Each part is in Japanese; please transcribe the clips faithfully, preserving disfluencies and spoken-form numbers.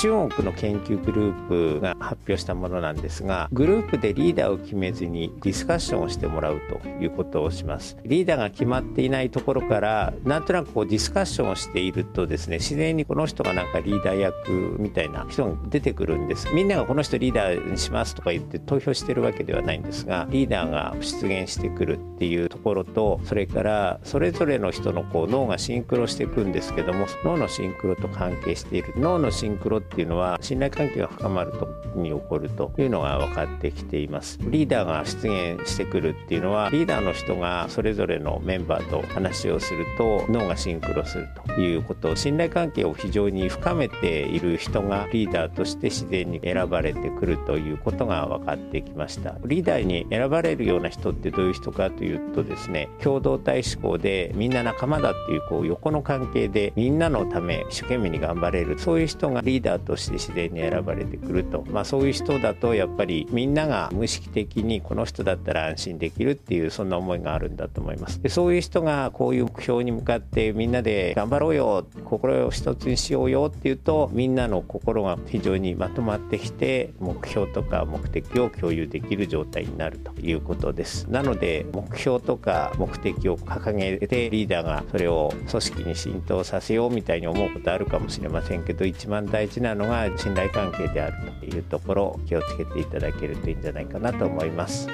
中国の研究グループが発表したものなんですが、グループでリーダーを決めずにディスカッションをしてもらうということをします。リーダーが決まっていないところからなんとなくこうディスカッションをしているとですね、自然にこの人がなんかリーダー役みたいな人が出てくるんです。みんながこの人リーダーにしますとか言って投票してるわけではないんですが、リーダーが出現してくるっていうところと、それからそれぞれの人のこう脳がシンクロしていくんですけども、脳のシンクロと関係している。脳のシンクロっていうのは信頼関係が深まるときに起こるというのが分かってきています。リーダーが出現してくるっていうのは、リーダーの人がそれぞれのメンバーと話をすると脳がシンクロするということ、信頼関係を非常に深めている人がリーダーとして自然に選ばれてくるということが分かってきました。リーダーに選ばれるような人ってどういう人かというとですね、共同体志向でみんな仲間だっていうこう横の関係でみんなのため一生懸命に頑張れる、そういう人がリーダーとして自然に選ばれてくると、まあ、そういう人だとやっぱりみんなが無意識的にこの人だったら安心できるっていう、そんな思いがあるんだと思います。で、そういう人がこういう目標に向かってみんなで頑張ろうよ、心を一つにしようよっていうと、みんなの心が非常にまとまってきて目標とか目的を共有できる状態になるということです。なので目標とか目的を掲げてリーダーがそれを組織に浸透させようみたいに思うことあるかもしれませんけど、一番大事ななのが信頼関係であるというところを気をつけていただけるといいんじゃないかなと思います。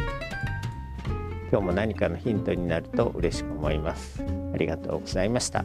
今日も何かのヒントになると嬉しく思います。ありがとうございました。